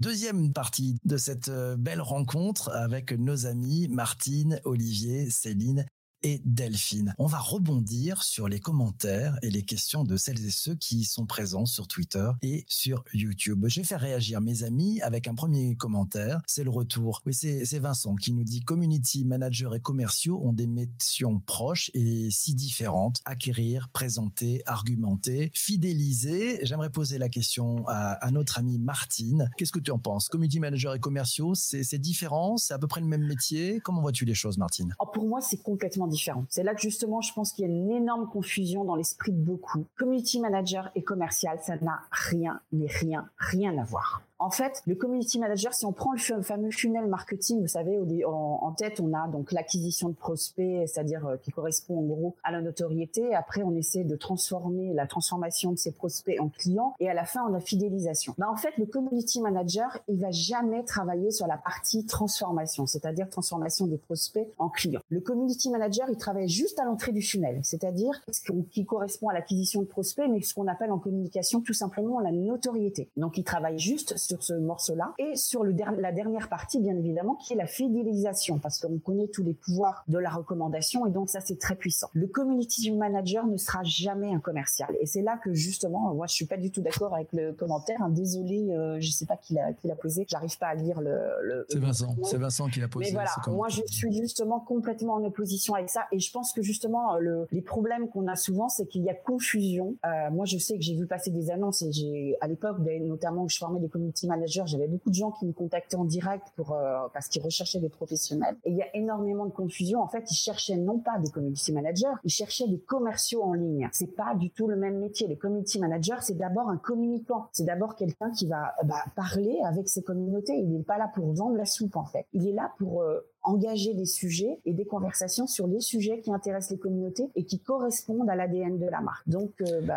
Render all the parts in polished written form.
Deuxième partie de cette belle rencontre avec nos amis Martine, Olivier, Céline et Delphine. On va rebondir sur les commentaires et les questions de celles et ceux qui sont présents sur Twitter et sur YouTube. Je vais faire réagir mes amis avec un premier commentaire. C'est le retour. Oui, c'est Vincent qui nous dit « Community managers et commerciaux ont des missions proches et si différentes. Acquérir, présenter, argumenter, fidéliser. » J'aimerais poser la question à notre amie Martine. Qu'est-ce que tu en penses? Community managers et commerciaux, c'est différent? C'est à peu près le même métier? Comment vois-tu les choses, Martine? Oh, pour moi, c'est complètement différent. C'est là que justement, je pense qu'il y a une énorme confusion dans l'esprit de beaucoup. Community manager et commercial, ça n'a rien, mais rien à voir. En fait, le community manager, si on prend le fameux funnel marketing, vous savez, en tête, on a donc l'acquisition de prospects, c'est-à-dire qui correspond en gros à la notoriété. Après, on essaie de transformer la transformation de ces prospects en clients. Et à la fin, on a fidélisation. Bah, en fait, le community manager, il va jamais travailler sur la partie transformation, c'est-à-dire transformation des prospects en clients. Le community manager, il travaille juste à l'entrée du funnel, c'est-à-dire ce qui correspond à l'acquisition de prospects, mais ce qu'on appelle en communication tout simplement la notoriété. Donc, il travaille juste sur ce morceau-là et sur la dernière partie, bien évidemment, qui est la fidélisation, parce qu'on connaît tous les pouvoirs de la recommandation et donc ça, c'est très puissant. Le community manager ne sera jamais un commercial et c'est là que justement, moi, je suis pas du tout d'accord avec le commentaire. Hein. Désolé, je sais pas qui l'a posé. J'arrive pas à lire le c'est Vincent qui l'a posé. Mais voilà, moi, je suis justement complètement en opposition avec ça et je pense que justement, les problèmes qu'on a souvent, c'est qu'il y a confusion. Moi, je sais que j'ai vu passer des annonces et à l'époque, notamment où je formais les community manager, j'avais beaucoup de gens qui me contactaient en direct parce qu'ils recherchaient des professionnels. Et il y a énormément de confusion. En fait, ils cherchaient non pas des community managers, ils cherchaient des commerciaux en ligne. C'est pas du tout le même métier. Les community managers, c'est d'abord un communicant. C'est d'abord quelqu'un qui va parler avec ses communautés. Il n'est pas là pour vendre la soupe, en fait. Il est là pour engager des sujets et des conversations sur les sujets qui intéressent les communautés et qui correspondent à l'ADN de la marque. Donc,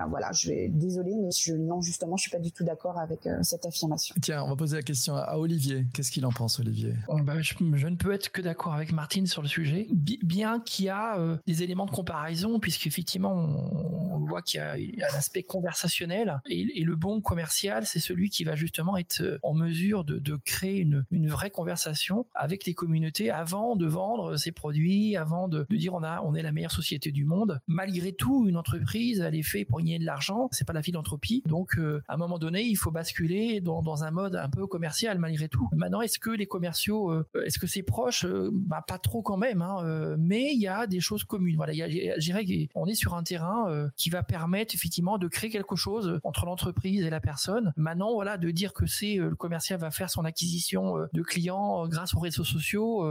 voilà, désolée, mais je suis pas du tout d'accord avec cette affirmation. Tiens, on va poser la question à Olivier. Qu'est-ce qu'il en pense, Olivier? Je ne peux être que d'accord avec Martine sur le sujet, bien qu'il y a des éléments de comparaison, puisqu'effectivement, on voit qu'il y a un aspect conversationnel et le bon commercial, c'est celui qui va justement être en mesure de créer une vraie conversation avec les communautés avant de vendre ses produits, avant de dire on est la meilleure société du monde. Malgré tout, une entreprise, elle est faite pour gagner de l'argent, c'est pas la philanthropie. Donc, à un moment donné, il faut basculer dans un mode un peu commercial malgré tout. Maintenant, est-ce que les commerciaux, est-ce que c'est proche? Pas trop quand même, hein, mais il y a des choses communes. Voilà, je dirais qu'on est sur un terrain qui va permettre effectivement de créer quelque chose entre l'entreprise et la personne. Maintenant, voilà, de dire que le commercial va faire son acquisition de clients grâce aux réseaux sociaux,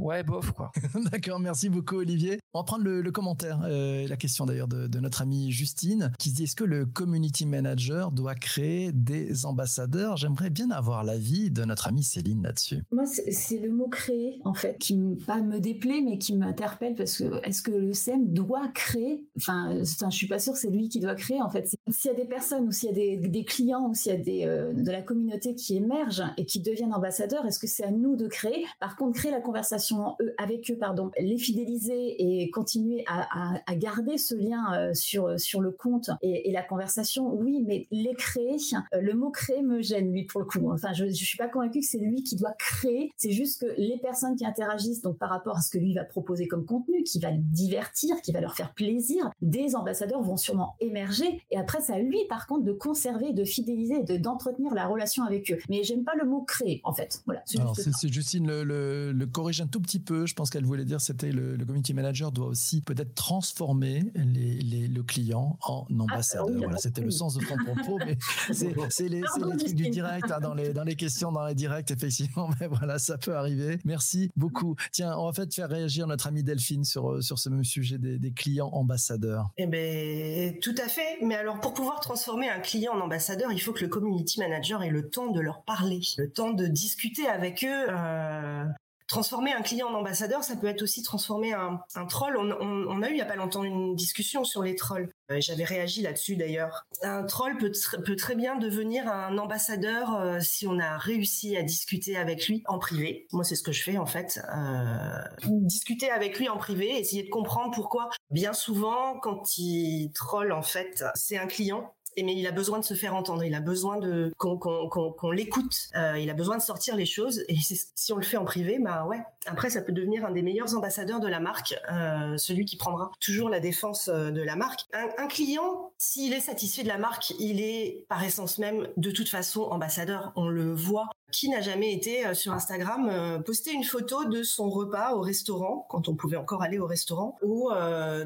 ouais, bof, quoi. D'accord, merci beaucoup, Olivier. On va prendre le commentaire, la question d'ailleurs de notre amie Justine, qui se dit, est-ce que le community manager doit créer des ambassadeurs? J'aimerais bien avoir l'avis de notre amie Céline là-dessus. Moi, c'est le mot créer, en fait, qui me déplaît, mais qui m'interpelle, parce que est-ce que le CM doit créer? Enfin, je suis pas sûre que c'est lui qui doit créer, en fait. S'il y a des personnes, ou s'il y a des clients, ou s'il y a de la communauté qui émerge et qui deviennent ambassadeurs, est-ce que c'est à nous de créer? Par contre, créer la conversation les fidéliser et continuer à garder ce lien sur le compte et la conversation, oui, mais les créer, le mot créer me gêne, lui, pour le coup. Enfin, je suis pas convaincue que c'est lui qui doit créer, c'est juste que les personnes qui interagissent, donc par rapport à ce que lui va proposer comme contenu, qui va divertir, qui va leur faire plaisir, des ambassadeurs vont sûrement émerger, et après c'est à lui par contre de conserver, de fidéliser, d'entretenir la relation avec eux. Mais j'aime pas le mot créer, en fait. Voilà. Alors, c'est Justine le corrige un tout petit peu. Je pense qu'elle voulait dire c'était le community manager doit aussi peut-être transformer le client en ambassadeur. Oui, voilà, c'était le sens de ton propos, mais c'est les trucs du direct, hein, dans les questions, dans les directs, effectivement. Mais voilà, ça peut arriver. Merci beaucoup. Tiens, on va faire réagir notre amie Delphine sur ce même sujet des clients ambassadeurs. Eh ben, tout à fait. Mais alors, pour pouvoir transformer un client en ambassadeur, il faut que le community manager ait le temps de leur parler, le temps de discuter avec eux. Transformer un client en ambassadeur, ça peut être aussi transformer un troll. On a eu il n'y a pas longtemps une discussion sur les trolls. J'avais réagi là-dessus d'ailleurs. Un troll peut très bien devenir un ambassadeur si on a réussi à discuter avec lui en privé. Moi, c'est ce que je fais en fait. Discuter avec lui en privé, essayer de comprendre pourquoi. Bien souvent, quand il troll, en fait, c'est un client mais il a besoin de se faire entendre, il a besoin de qu'on l'écoute, il a besoin de sortir les choses. Et si on le fait en privé, bah ouais, après ça peut devenir un des meilleurs ambassadeurs de la marque, celui qui prendra toujours la défense de la marque. Un client, s'il est satisfait de la marque, il est par essence même de toute façon ambassadeur, on le voit. Qui n'a jamais été sur Instagram poster une photo de son repas au restaurant, quand on pouvait encore aller au restaurant, ou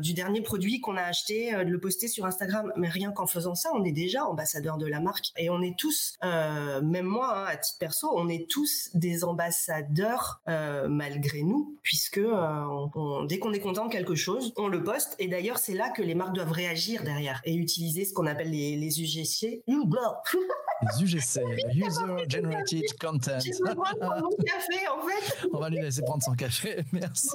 du dernier produit qu'on a acheté, de le poster sur Instagram? Mais rien qu'en faisant ça, on est déjà ambassadeur de la marque. Et on est tous, même moi, hein, à titre perso, on est tous des ambassadeurs malgré nous, puisque dès qu'on est content de quelque chose, on le poste. Et d'ailleurs, c'est là que les marques doivent réagir derrière et utiliser ce qu'on appelle les UGC. Les UGC, User Generated Content. J'ai besoin de prendre mon café, en fait. On va lui laisser prendre son café, merci.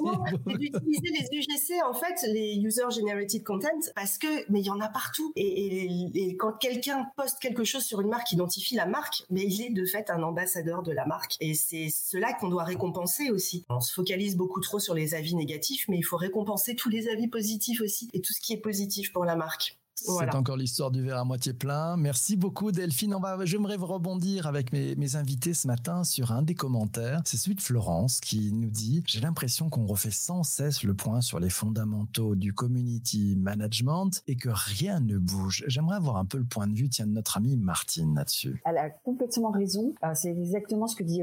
Et d'utiliser les UGC, en fait, les User Generated Content, parce que, mais il y en a partout. Et quand quelqu'un poste quelque chose sur une marque, identifie la marque, mais il est de fait un ambassadeur de la marque. Et c'est cela qu'on doit récompenser aussi. On se focalise beaucoup trop sur les avis négatifs, mais il faut récompenser tous les avis positifs aussi, et tout ce qui est positif pour la marque. Voilà. C'est encore l'histoire du verre à moitié plein. Merci beaucoup Delphine. J'aimerais rebondir avec mes invités ce matin sur un des commentaires. C'est celui de Florence qui nous dit « J'ai l'impression qu'on refait sans cesse le point sur les fondamentaux du community management et que rien ne bouge. J'aimerais avoir un peu le point de vue de notre amie Martine là-dessus. » Elle a complètement raison. C'est exactement ce que dit...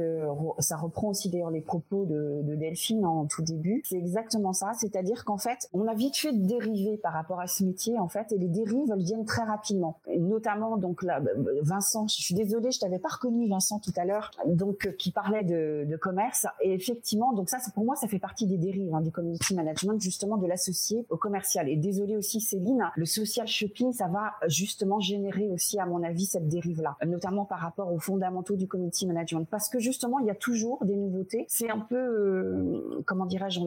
ça reprend aussi d'ailleurs les propos de Delphine en tout début. C'est exactement ça. C'est-à-dire qu'en fait, on a vite fait de dériver par rapport à ce métier en fait, et les dérives, elles viennent très rapidement. Et notamment, donc là, Vincent, je suis désolée, je t'avais pas reconnu Vincent tout à l'heure, donc qui parlait de commerce. Et effectivement, donc ça, c'est pour moi, ça fait partie des dérives hein, du community management, justement, de l'associer au commercial. Et désolée aussi, Céline, le social shopping, ça va justement générer aussi, à mon avis, cette dérive-là, notamment par rapport aux fondamentaux du community management, parce que justement, il y a toujours des nouveautés. C'est un peu, comment dirais-je,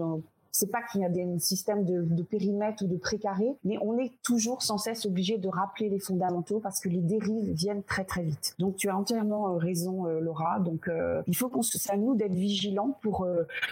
c'est pas qu'il y a des systèmes de périmètre ou de précaré, mais on est toujours sans cesse obligé de rappeler les fondamentaux parce que les dérives viennent très très vite. Donc tu as entièrement raison Laura, donc il faut qu'on c'est à nous d'être vigilants pour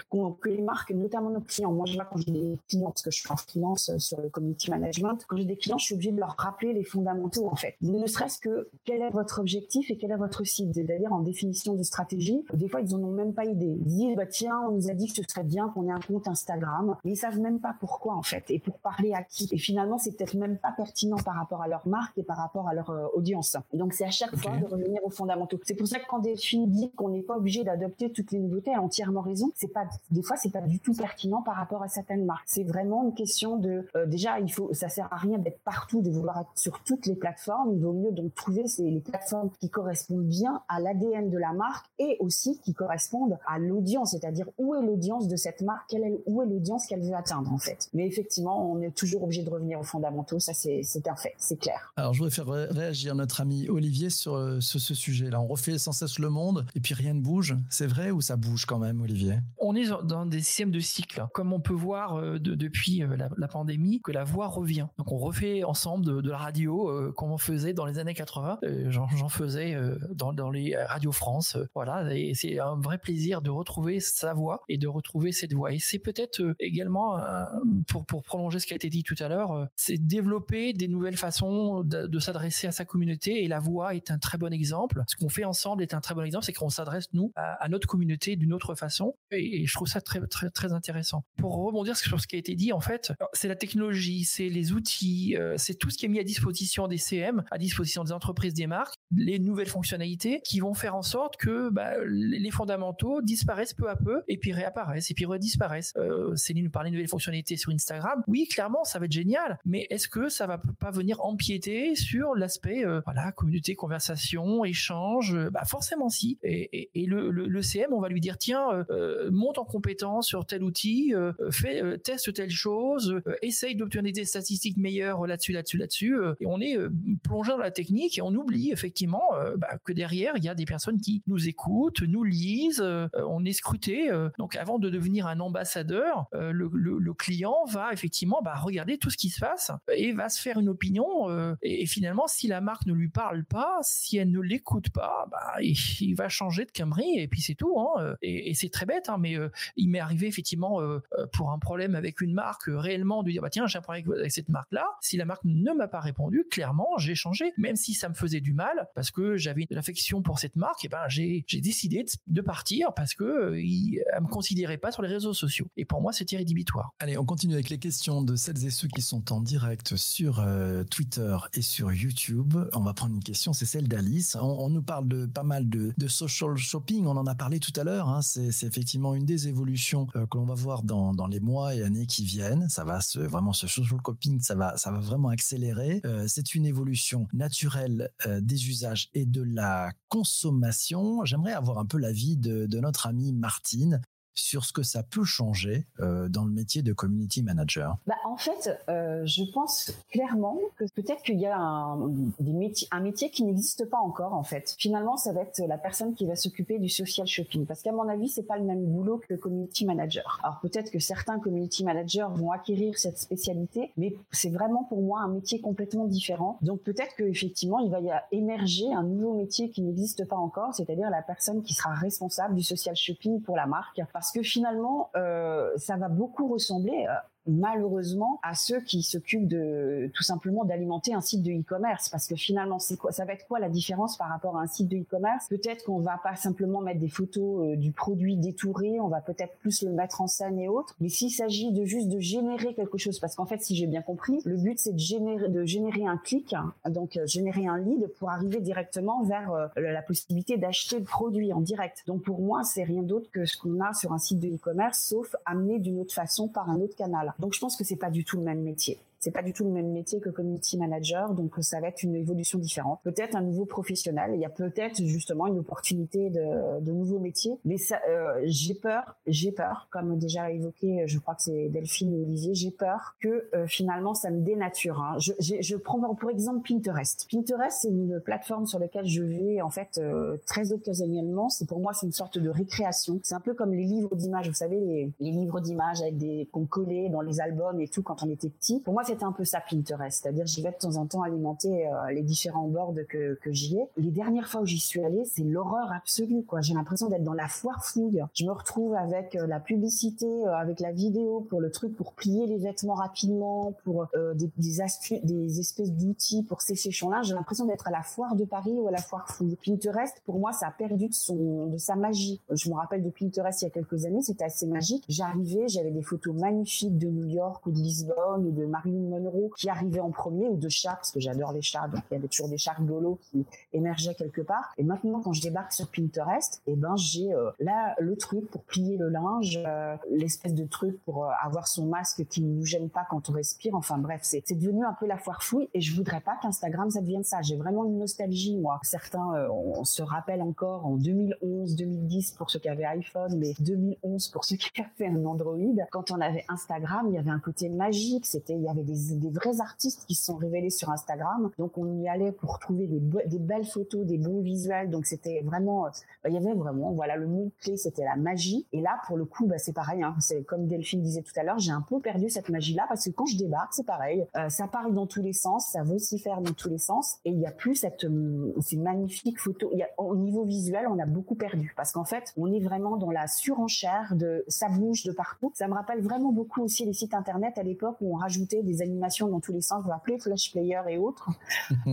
que les marques, notamment nos clients, moi je vois quand j'ai des clients, parce que je suis en freelance sur le community management, quand j'ai des clients, je suis obligée de leur rappeler les fondamentaux en fait. Ne serait-ce que quel est votre objectif et quel est votre cible, c'est-à-dire en définition de stratégie, des fois ils en ont même pas idée. Ils disent bah tiens, on nous a dit que ce serait bien qu'on ait un compte Instagram. Mais ils savent même pas pourquoi en fait et pour parler à qui, et finalement c'est peut-être même pas pertinent par rapport à leur marque et par rapport à leur audience. Donc c'est à chaque fois de revenir aux fondamentaux. C'est pour ça que quand Delphine dit qu'on n'est pas obligé d'adopter toutes les nouveautés, elle a entièrement raison. C'est pas, des fois c'est pas du tout pertinent par rapport à certaines marques. C'est vraiment une question de déjà il faut, ça sert à rien d'être partout, de vouloir être sur toutes les plateformes. Il vaut mieux donc trouver les plateformes qui correspondent bien à l'ADN de la marque et aussi qui correspondent à l'audience, c'est-à-dire où est l'audience de cette marque, où est l'audience qu'elle veut atteindre en fait. Mais effectivement, on est toujours obligé de revenir aux fondamentaux, ça c'est un fait, c'est clair. Alors je voudrais faire réagir notre ami Olivier sur ce sujet-là. On refait sans cesse le monde et puis rien ne bouge. C'est vrai ou ça bouge quand même, Olivier? On est dans des systèmes de cycle. Comme on peut voir depuis la pandémie, que la voix revient. Donc on refait ensemble de la radio comme on faisait dans les années 80. J'en faisais dans les Radio France. Voilà, et c'est un vrai plaisir de retrouver sa voix et de retrouver cette voix. Et c'est peut-être également, pour prolonger ce qui a été dit tout à l'heure, c'est développer des nouvelles façons de s'adresser à sa communauté, et la voix est un très bon exemple. Ce qu'on fait ensemble est un très bon exemple, c'est qu'on s'adresse nous à notre communauté d'une autre façon, et je trouve ça très très très intéressant. Pour rebondir sur ce qui a été dit, en fait, c'est la technologie, c'est les outils, c'est tout ce qui est mis à disposition des CM, à disposition des entreprises, des marques, les nouvelles fonctionnalités qui vont faire en sorte que les fondamentaux disparaissent peu à peu, et puis réapparaissent, et puis redisparaissent. Céline nous parlait de nouvelles fonctionnalités sur Instagram. Oui, clairement, ça va être génial, mais est-ce que ça va pas venir empiéter sur l'aspect communauté, conversation, échange? Forcément si. Et le CM, on va lui dire tiens, monte en compétence sur tel outil, teste telle chose, essaye d'obtenir des statistiques meilleures là-dessus. Et on est plongé dans la technique et on oublie effectivement effectivement que derrière il y a des personnes qui nous écoutent, nous lisent, on est scruté. Donc avant de devenir un ambassadeur, le client va effectivement regarder tout ce qui se passe et va se faire une opinion. Et finalement, si la marque ne lui parle pas, si elle ne l'écoute pas, il va changer de Camry et puis c'est tout. Hein. Et c'est très bête, hein, mais il m'est arrivé effectivement pour un problème avec une marque réellement de dire tiens, j'ai un problème avec cette marque-là. Si la marque ne m'a pas répondu, clairement, j'ai changé, même si ça me faisait du mal parce que j'avais une affection pour cette marque. Et j'ai décidé de partir parce que elle me considérait pas sur les réseaux sociaux. Et pour moi, c'était rédhibitoire. Allez, on continue avec les questions de celles et ceux qui sont en direct sur Twitter et sur YouTube. On va prendre une question, c'est celle d'Alice. On nous parle de pas mal de social shopping. On en a parlé tout à l'heure. Hein. C'est effectivement une des évolutions que l'on va voir dans les mois et années qui viennent. Ça va vraiment ce social shopping, ça va vraiment accélérer. C'est une évolution naturelle des usages et de la consommation. J'aimerais avoir un peu l'avis de notre amie Martine sur ce que ça peut changer dans le métier de community manager. En fait, je pense clairement que peut-être qu'il y a un métier qui n'existe pas encore, en fait. Finalement, ça va être la personne qui va s'occuper du social shopping, parce qu'à mon avis, c'est pas le même boulot que le community manager. Alors peut-être que certains community managers vont acquérir cette spécialité, mais c'est vraiment pour moi un métier complètement différent. Donc peut-être qu'effectivement, il va y émerger un nouveau métier qui n'existe pas encore, c'est-à-dire la personne qui sera responsable du social shopping pour la marque. Parce que finalement, ça va beaucoup ressembler malheureusement à ceux qui s'occupent tout simplement d'alimenter un site de e-commerce, parce que finalement ça va être quoi la différence par rapport à un site de e-commerce? Peut-être qu'on va pas simplement mettre des photos du produit détouré, on va peut-être plus le mettre en scène et autres, mais s'il s'agit de générer quelque chose, parce qu'en fait si j'ai bien compris, le but c'est de générer un clic, donc générer un lead pour arriver directement vers la possibilité d'acheter le produit en direct. Donc pour moi c'est rien d'autre que ce qu'on a sur un site de e-commerce, sauf amené d'une autre façon par un autre canal. Donc je pense que c'est pas du tout le même métier. C'est pas du tout le même métier que community manager, donc ça va être une évolution différente. Peut-être un nouveau professionnel, il y a peut-être justement une opportunité de nouveaux métiers, mais ça, j'ai peur, comme déjà évoqué, je crois que c'est Delphine ou Olivier, j'ai peur que finalement ça me dénature. Hein. Je prends pour exemple Pinterest. Pinterest, c'est une plateforme sur laquelle je vais en fait très occasionnellement. C'est pour moi c'est une sorte de récréation. C'est un peu comme les livres d'images, vous savez, les livres d'images avec qu'on collait dans les albums et tout quand on était petit. Pour moi c'était un peu ça Pinterest, c'est-à-dire j'y vais de temps en temps alimenter les différents boards que j'y ai. Les dernières fois où j'y suis allée, c'est l'horreur absolue, quoi. J'ai l'impression d'être dans la foire fouille. Je me retrouve avec la publicité, avec la vidéo pour le truc, pour plier les vêtements rapidement, pour des astuces, des espèces d'outils pour sécher son linge. J'ai l'impression d'être à la foire de Paris ou à la foire fouille. Pinterest, pour moi, ça a perdu de sa magie. Je me rappelle de Pinterest il y a quelques années, c'était assez magique. J'arrivais, j'avais des photos magnifiques de New York ou de Lisbonne ou de Marilyn Monroe qui arrivait en premier, ou de chats, parce que j'adore les chats, donc il y avait toujours des chats rigolos qui émergeaient quelque part. Et maintenant, quand je débarque sur Pinterest, j'ai là le truc pour plier le linge, l'espèce de truc pour avoir son masque qui ne nous gêne pas quand on respire. Enfin bref, c'est devenu un peu la foire fouille, et je voudrais pas qu'Instagram ça devienne ça. J'ai vraiment une nostalgie, moi. Certains, on se rappelle encore en 2011, 2010 pour ceux qui avaient iPhone, mais 2011 pour ceux qui avaient un Android. Quand on avait Instagram, il y avait un côté magique, il y avait des vrais artistes qui se sont révélés sur Instagram, donc on y allait pour trouver des belles photos, des bons visuels, donc c'était vraiment, il y avait vraiment, voilà, le mot-clé, c'était la magie. Et là, pour le coup, c'est pareil, hein. C'est comme Delphine disait tout à l'heure, j'ai un peu perdu cette magie-là, parce que quand je débarque, c'est pareil, ça parle dans tous les sens, ça veut s'y faire dans tous les sens, et il n'y a plus ces magnifiques photos. Au niveau visuel, on a beaucoup perdu, parce qu'en fait, on est vraiment dans la surenchère, ça bouge de partout. Ça me rappelle vraiment beaucoup aussi les sites internet à l'époque où on rajoute des animations dans tous les sens, vous appelez Flash Player et autres.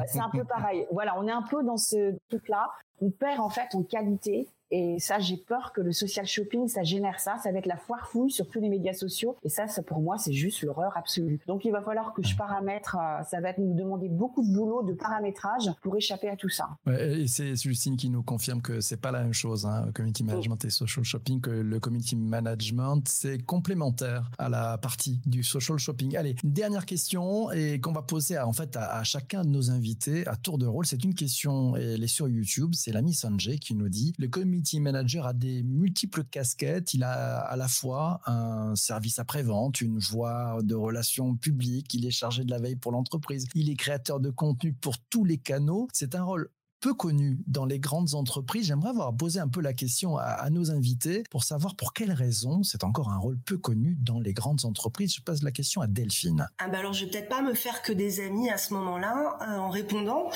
C'est un peu pareil. Voilà, on est un peu dans ce truc-là. On perd en fait en qualité. Et ça, j'ai peur que le social shopping, ça génère ça. Ça va être la foire fouille sur tous les médias sociaux. Et ça, pour moi, c'est juste l'horreur absolue. Donc, il va falloir que je paramètre. Ça va nous demander beaucoup de boulot, de paramétrage pour échapper à tout ça. Ouais, et c'est Justine qui nous confirme que c'est pas la même chose, hein, community management et social shopping, que le community management, c'est complémentaire à la partie du social shopping. Allez, une dernière question et qu'on va poser à chacun de nos invités à tour de rôle. C'est une question, et elle est sur YouTube. C'est l'ami Sanjay qui nous dit, le community manager a des multiples casquettes. Il a à la fois un service après-vente, une voie de relations publiques. Il est chargé de la veille pour l'entreprise. Il est créateur de contenu pour tous les canaux. C'est un rôle peu connu dans les grandes entreprises. J'aimerais avoir posé un peu la question à nos invités pour savoir pour quelles raisons c'est encore un rôle peu connu dans les grandes entreprises. Je passe la question à Delphine. Alors, je vais peut-être pas me faire que des amis à ce moment-là en répondant,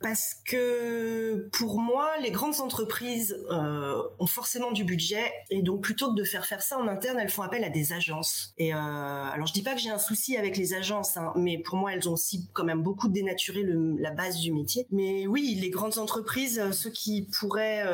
parce que pour moi, les grandes entreprises ont forcément du budget, et donc plutôt que de faire ça en interne, elles font appel à des agences. Et alors, je dis pas que j'ai un souci avec les agences, mais pour moi, elles ont aussi quand même beaucoup dénaturé la base du métier. Mais oui, les grandes entreprises, ceux qui pourraient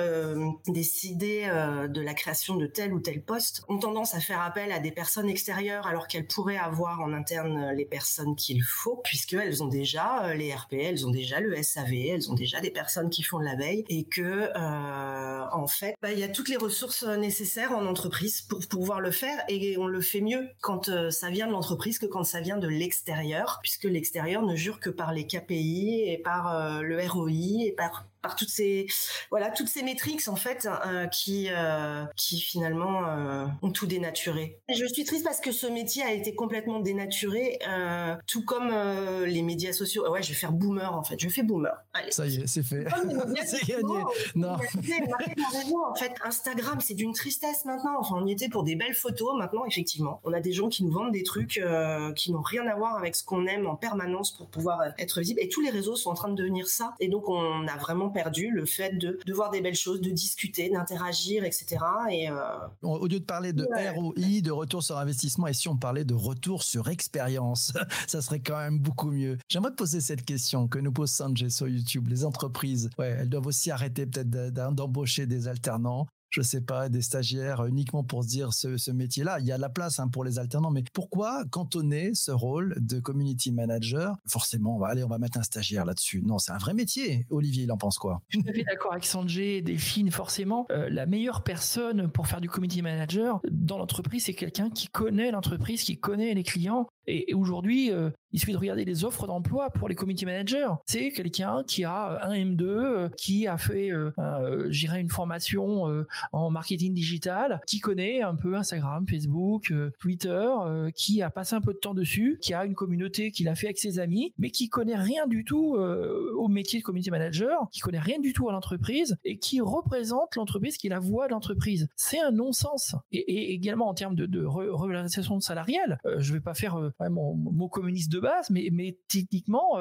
décider de la création de tel ou tel poste, ont tendance à faire appel à des personnes extérieures, alors qu'elles pourraient avoir en interne les personnes qu'il faut, puisqu'elles ont déjà les RP, elles ont déjà le SAV, elles ont déjà des personnes qui font de la veille, et que en fait, il y a toutes les ressources nécessaires en entreprise pour pouvoir le faire, et on le fait mieux quand ça vient de l'entreprise que quand ça vient de l'extérieur, puisque l'extérieur ne jure que par les KPI et par le ROI et par toutes ces métriques en fait qui finalement ont tout dénaturé. Je suis triste parce que ce métier a été complètement dénaturé, tout comme les médias sociaux. Ouais, je vais faire boomer en fait. Je fais boomer. Allez. Ça y est, c'est fait. C'est gagné. Non. En fait, Instagram, c'est d'une tristesse maintenant. Enfin, on y était pour des belles photos. Maintenant, effectivement, on a des gens qui nous vendent des trucs qui n'ont rien à voir avec ce qu'on aime en permanence pour pouvoir être visible. Et tous les réseaux sont en train de devenir ça. Et donc, on a vraiment perdu le fait de voir des belles choses, de discuter, d'interagir, etc. Et au lieu de parler de ROI, de retour sur investissement, et si on parlait de retour sur expérience, ça serait quand même beaucoup mieux. J'aimerais te poser cette question que nous pose Sanjay sur YouTube. Les entreprises, elles doivent aussi arrêter peut-être d'embaucher des alternants, je sais pas, des stagiaires uniquement pour se dire ce métier-là. Il y a la place pour les alternants, mais pourquoi cantonner ce rôle de community manager? Forcément, on va mettre un stagiaire là-dessus. Non, c'est un vrai métier. Olivier, il en pense quoi? Je suis tout à fait d'accord avec Sanjay et Delphine, forcément. La meilleure personne pour faire du community manager dans l'entreprise, c'est quelqu'un qui connaît l'entreprise, qui connaît les clients. Et aujourd'hui, il suffit de regarder les offres d'emploi pour les community managers. C'est quelqu'un qui a un M2, qui a fait une formation en marketing digital, qui connaît un peu Instagram, Facebook, Twitter, qui a passé un peu de temps dessus, qui a une communauté qu'il a fait avec ses amis, mais qui connaît rien du tout au métier de community manager, qui connaît rien du tout à l'entreprise et qui représente l'entreprise, qui est la voix de l'entreprise. C'est un non-sens. Et également en termes de revalorisation salariale, je vais pas faire mon communiste de base, mais techniquement,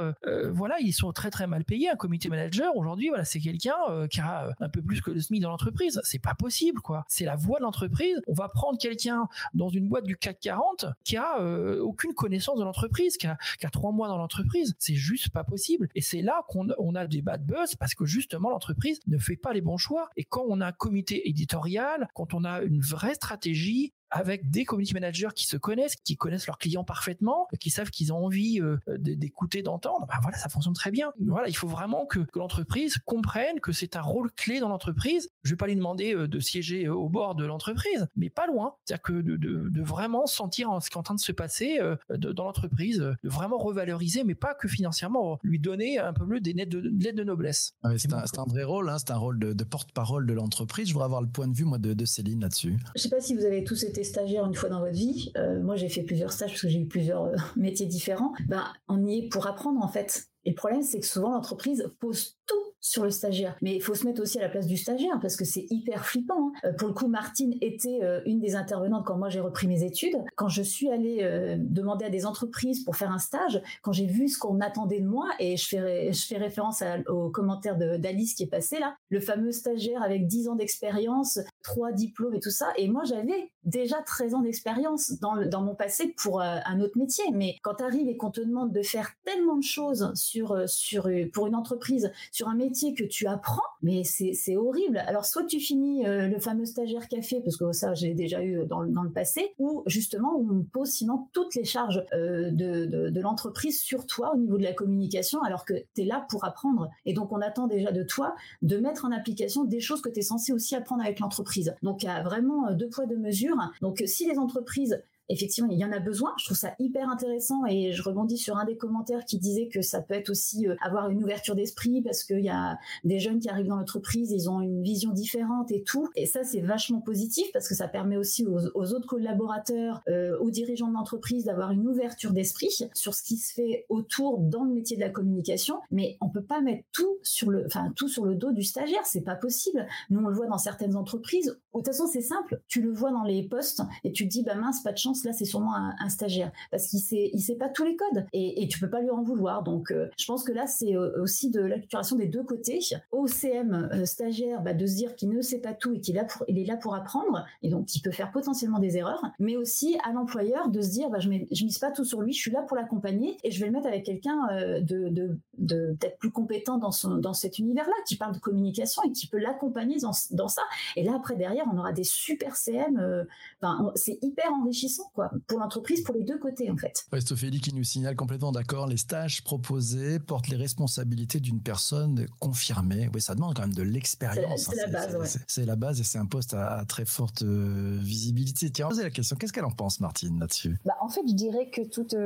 ils sont très très mal payés. Un community manager aujourd'hui, c'est quelqu'un qui a un peu plus que le SMIC dans l'entreprise. C'est pas possible, quoi. C'est la voix de l'entreprise. On va prendre quelqu'un dans une boîte du CAC 40 qui a aucune connaissance de l'entreprise, qui a 3 mois dans l'entreprise. C'est juste pas possible. Et c'est là qu'on a des bad buzz, parce que justement l'entreprise ne fait pas les bons choix. Et quand on a un comité éditorial, quand on a une vraie stratégie, avec des community managers qui connaissent leurs clients parfaitement, qui savent qu'ils ont envie d'écouter, d'entendre, ça fonctionne très bien. Il faut vraiment que l'entreprise comprenne que c'est un rôle clé dans l'entreprise. Je vais pas lui demander de siéger au bord de l'entreprise, mais pas loin. C'est-à-dire que de vraiment sentir ce qui est en train de se passer dans l'entreprise, de vraiment revaloriser, mais pas que financièrement, lui donner un peu plus des lettres de noblesse. Ah oui, c'est un vrai rôle, c'est un rôle de porte-parole de l'entreprise. Je voudrais avoir le point de vue, moi, de Céline là-dessus. Je sais pas si vous avez tous été stagiaire une fois dans votre vie. Moi, j'ai fait plusieurs stages parce que j'ai eu plusieurs métiers différents. On y est pour apprendre, en fait. Et le problème, c'est que souvent, l'entreprise pose tout sur le stagiaire. Mais il faut se mettre aussi à la place du stagiaire, parce que c'est hyper flippant. Pour le coup, Martine était une des intervenantes quand moi j'ai repris mes études. Quand je suis allée demander à des entreprises pour faire un stage, quand j'ai vu ce qu'on attendait de moi, et je fais référence au commentaire d'Alice qui est passé là, le fameux stagiaire avec 10 ans d'expérience, 3 diplômes et tout ça. Et moi, j'avais déjà 13 ans d'expérience dans mon passé pour un autre métier. Mais quand t'arrives et qu'on te demande de faire tellement de choses pour une entreprise, sur un métier que tu apprends, mais c'est horrible. Alors, soit tu finis le fameux stagiaire café, parce que ça, j'ai déjà eu dans le passé, ou justement, on pose sinon toutes les charges de l'entreprise sur toi au niveau de la communication, alors que tu es là pour apprendre. Et donc, on attend déjà de toi de mettre en application des choses que tu es censé aussi apprendre avec l'entreprise. Donc, il y a vraiment 2 poids, 2 mesures. Donc, si les entreprises effectivement, il y en a besoin. Je trouve ça hyper intéressant et je rebondis sur un des commentaires qui disait que ça peut être aussi avoir une ouverture d'esprit parce qu'il y a des jeunes qui arrivent dans l'entreprise, ils ont une vision différente et tout. Et ça, c'est vachement positif parce que ça permet aussi aux autres collaborateurs, aux dirigeants de l'entreprise d'avoir une ouverture d'esprit sur ce qui se fait autour dans le métier de la communication. Mais on peut pas mettre tout sur le dos du stagiaire. C'est pas possible. Nous, on le voit dans certaines entreprises. De toute façon, c'est simple. Tu le vois dans les postes et tu te dis, bah mince, pas de chance, là, c'est sûrement un stagiaire parce qu'il sait pas tous les codes et tu peux pas lui en vouloir. Donc, je pense que là, c'est aussi de l'acculturation des deux côtés. Au CM stagiaire, bah, de se dire qu'il ne sait pas tout et qu'il est là pour apprendre et donc il peut faire potentiellement des erreurs, mais aussi à l'employeur de se dire, bah, je mise pas tout sur lui, je suis là pour l'accompagner et je vais le mettre avec quelqu'un de peut-être plus compétent dans cet univers-là, qui parle de communication et qui peut l'accompagner dans ça. Et là, après, derrière, on aura des super CM. C'est hyper enrichissant, quoi, pour l'entreprise, pour les deux côtés, en fait. Christophélie qui nous signale complètement d'accord. Les stages proposés portent les responsabilités d'une personne confirmée. Oui, ça demande quand même de l'expérience. C'est la base et c'est un poste à très forte visibilité. Tiens, posez la question. Qu'est-ce qu'elle en pense, Martine, là-dessus ? En fait, je dirais que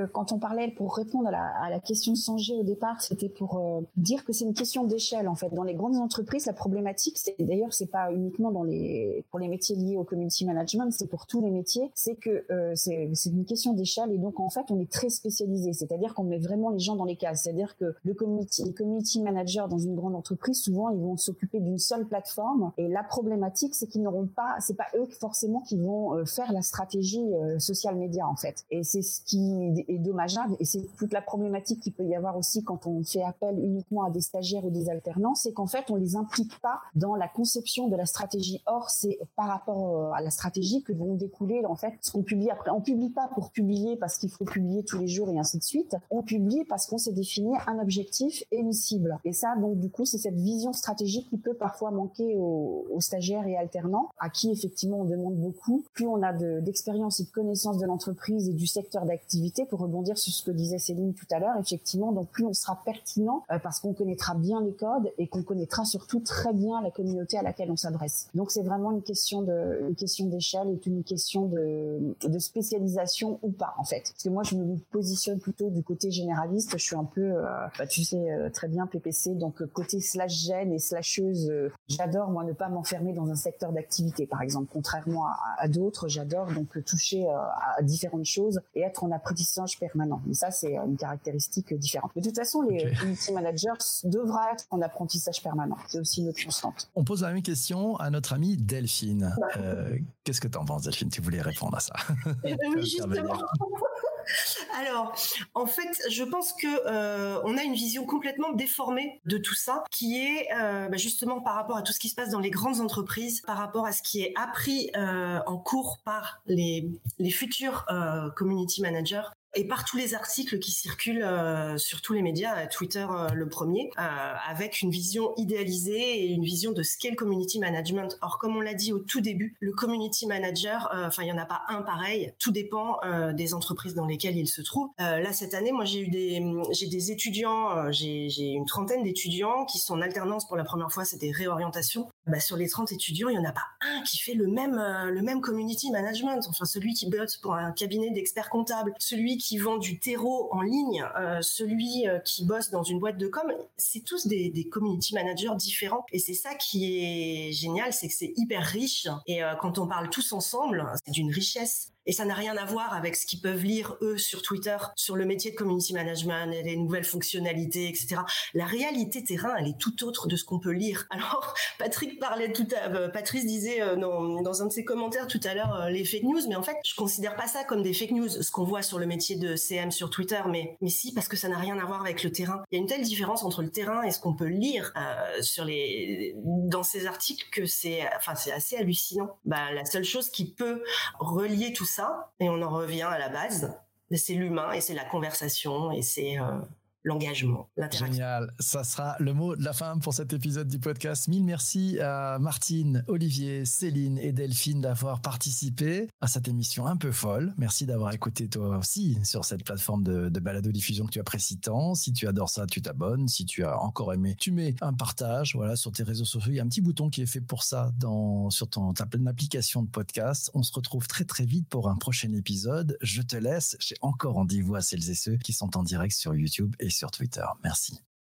quand on parlait, pour répondre à la question de Sanjay au départ, c'était pour dire que c'est une question d'échelle, en fait. Dans les grandes entreprises, la problématique, c'est pas uniquement pour les métiers liés au community management, c'est pour tous les métiers, c'est que c'est une question d'échelle et donc en fait on est très spécialisé, c'est-à-dire qu'on met vraiment les gens dans les cases, c'est-à-dire que les community managers dans une grande entreprise, souvent ils vont s'occuper d'une seule plateforme et la problématique c'est qu'ils n'auront pas, c'est pas eux forcément qui vont faire la stratégie social média en fait, et c'est ce qui est dommageable et c'est toute la problématique qu'il peut y avoir aussi quand on fait appel uniquement à des stagiaires ou des alternants, c'est qu'en fait on les implique pas dans la conception de la stratégie, or c'est par rapport à la stratégie que vont découler en fait ce qu'on publie après. On publie pas pour publier parce qu'il faut publier tous les jours et ainsi de suite, on publie parce qu'on s'est défini un objectif et une cible, et ça donc du coup c'est cette vision stratégique qui peut parfois manquer aux stagiaires et alternants à qui effectivement on demande beaucoup. Plus on a d'expérience et de connaissance de l'entreprise et du secteur d'activité, pour rebondir sur ce que disait Céline tout à l'heure, effectivement donc plus on sera pertinent parce qu'on connaîtra bien les codes et qu'on connaîtra surtout très bien la communauté à laquelle on s'adresse. Donc c'est vraiment une question d'échelle et une question de spécialisation ou pas en fait. Parce que moi je me positionne plutôt du côté généraliste, je suis un peu tu sais très bien PPC, donc côté /gêne et /cheuse, j'adore moi ne pas m'enfermer dans un secteur d'activité par exemple, contrairement à d'autres, j'adore donc toucher à différentes choses et être en apprentissage permanent. Mais ça c'est une caractéristique différente. Mais de toute façon les community managers devra être en apprentissage permanent, c'est aussi notre constante. On pose la même question à notre amie Delphine. Qu'est-ce que t'en penses Delphine, tu voulais répondre à ça? Oui, justement. Alors, en fait, je pense que on a une vision complètement déformée de tout ça, qui est justement par rapport à tout ce qui se passe dans les grandes entreprises, par rapport à ce qui est appris en cours par les futurs community managers. Et par tous les articles qui circulent sur tous les médias, Twitter le premier, avec une vision idéalisée et une vision de ce qu'est le community management. Or, comme on l'a dit au tout début, le community manager, il n'y en a pas un pareil. Tout dépend des entreprises dans lesquelles il se trouve. Là, cette année, moi, j'ai des étudiants, j'ai une trentaine d'étudiants qui sont en alternance pour la première fois, c'est des réorientations. Sur les 30 étudiants, il n'y en a pas un qui fait le même community management. Enfin, celui qui bosse pour un cabinet d'experts comptables, celui qui vend du terreau en ligne, celui qui bosse dans une boîte de com, c'est tous des community managers différents. Et c'est ça qui est génial, c'est que c'est hyper riche. Et quand on parle tous ensemble, c'est d'une richesse. Et ça n'a rien à voir avec ce qu'ils peuvent lire, eux, sur Twitter, sur le métier de community management, les nouvelles fonctionnalités, etc. La réalité terrain, elle est tout autre de ce qu'on peut lire. Alors, Patrice disait dans un de ses commentaires tout à l'heure les fake news, mais en fait, je considère pas ça comme des fake news, ce qu'on voit sur le métier de CM sur Twitter, mais si, parce que ça n'a rien à voir avec le terrain. Il y a une telle différence entre le terrain et ce qu'on peut lire dans ces articles que c'est assez hallucinant. La seule chose qui peut relier tout ça, et on en revient à la base, c'est l'humain et c'est la conversation et c'est l'engagement, l'interaction. Génial, ça sera le mot de la fin pour cet épisode du podcast. Mille merci à Martine, Olivier, Céline et Delphine d'avoir participé à cette émission un peu folle. Merci d'avoir écouté toi aussi sur cette plateforme de balado-diffusion que tu apprécies tant. Si tu adores ça, tu t'abonnes. Si tu as encore aimé, tu mets un partage, voilà, sur tes réseaux sociaux. Il y a un petit bouton qui est fait pour ça sur ta pleine application de podcast. On se retrouve très très vite pour un prochain épisode. Je te laisse, j'ai encore rendez-vous à celles et ceux qui sont en direct sur YouTube et sur Twitter. Merci.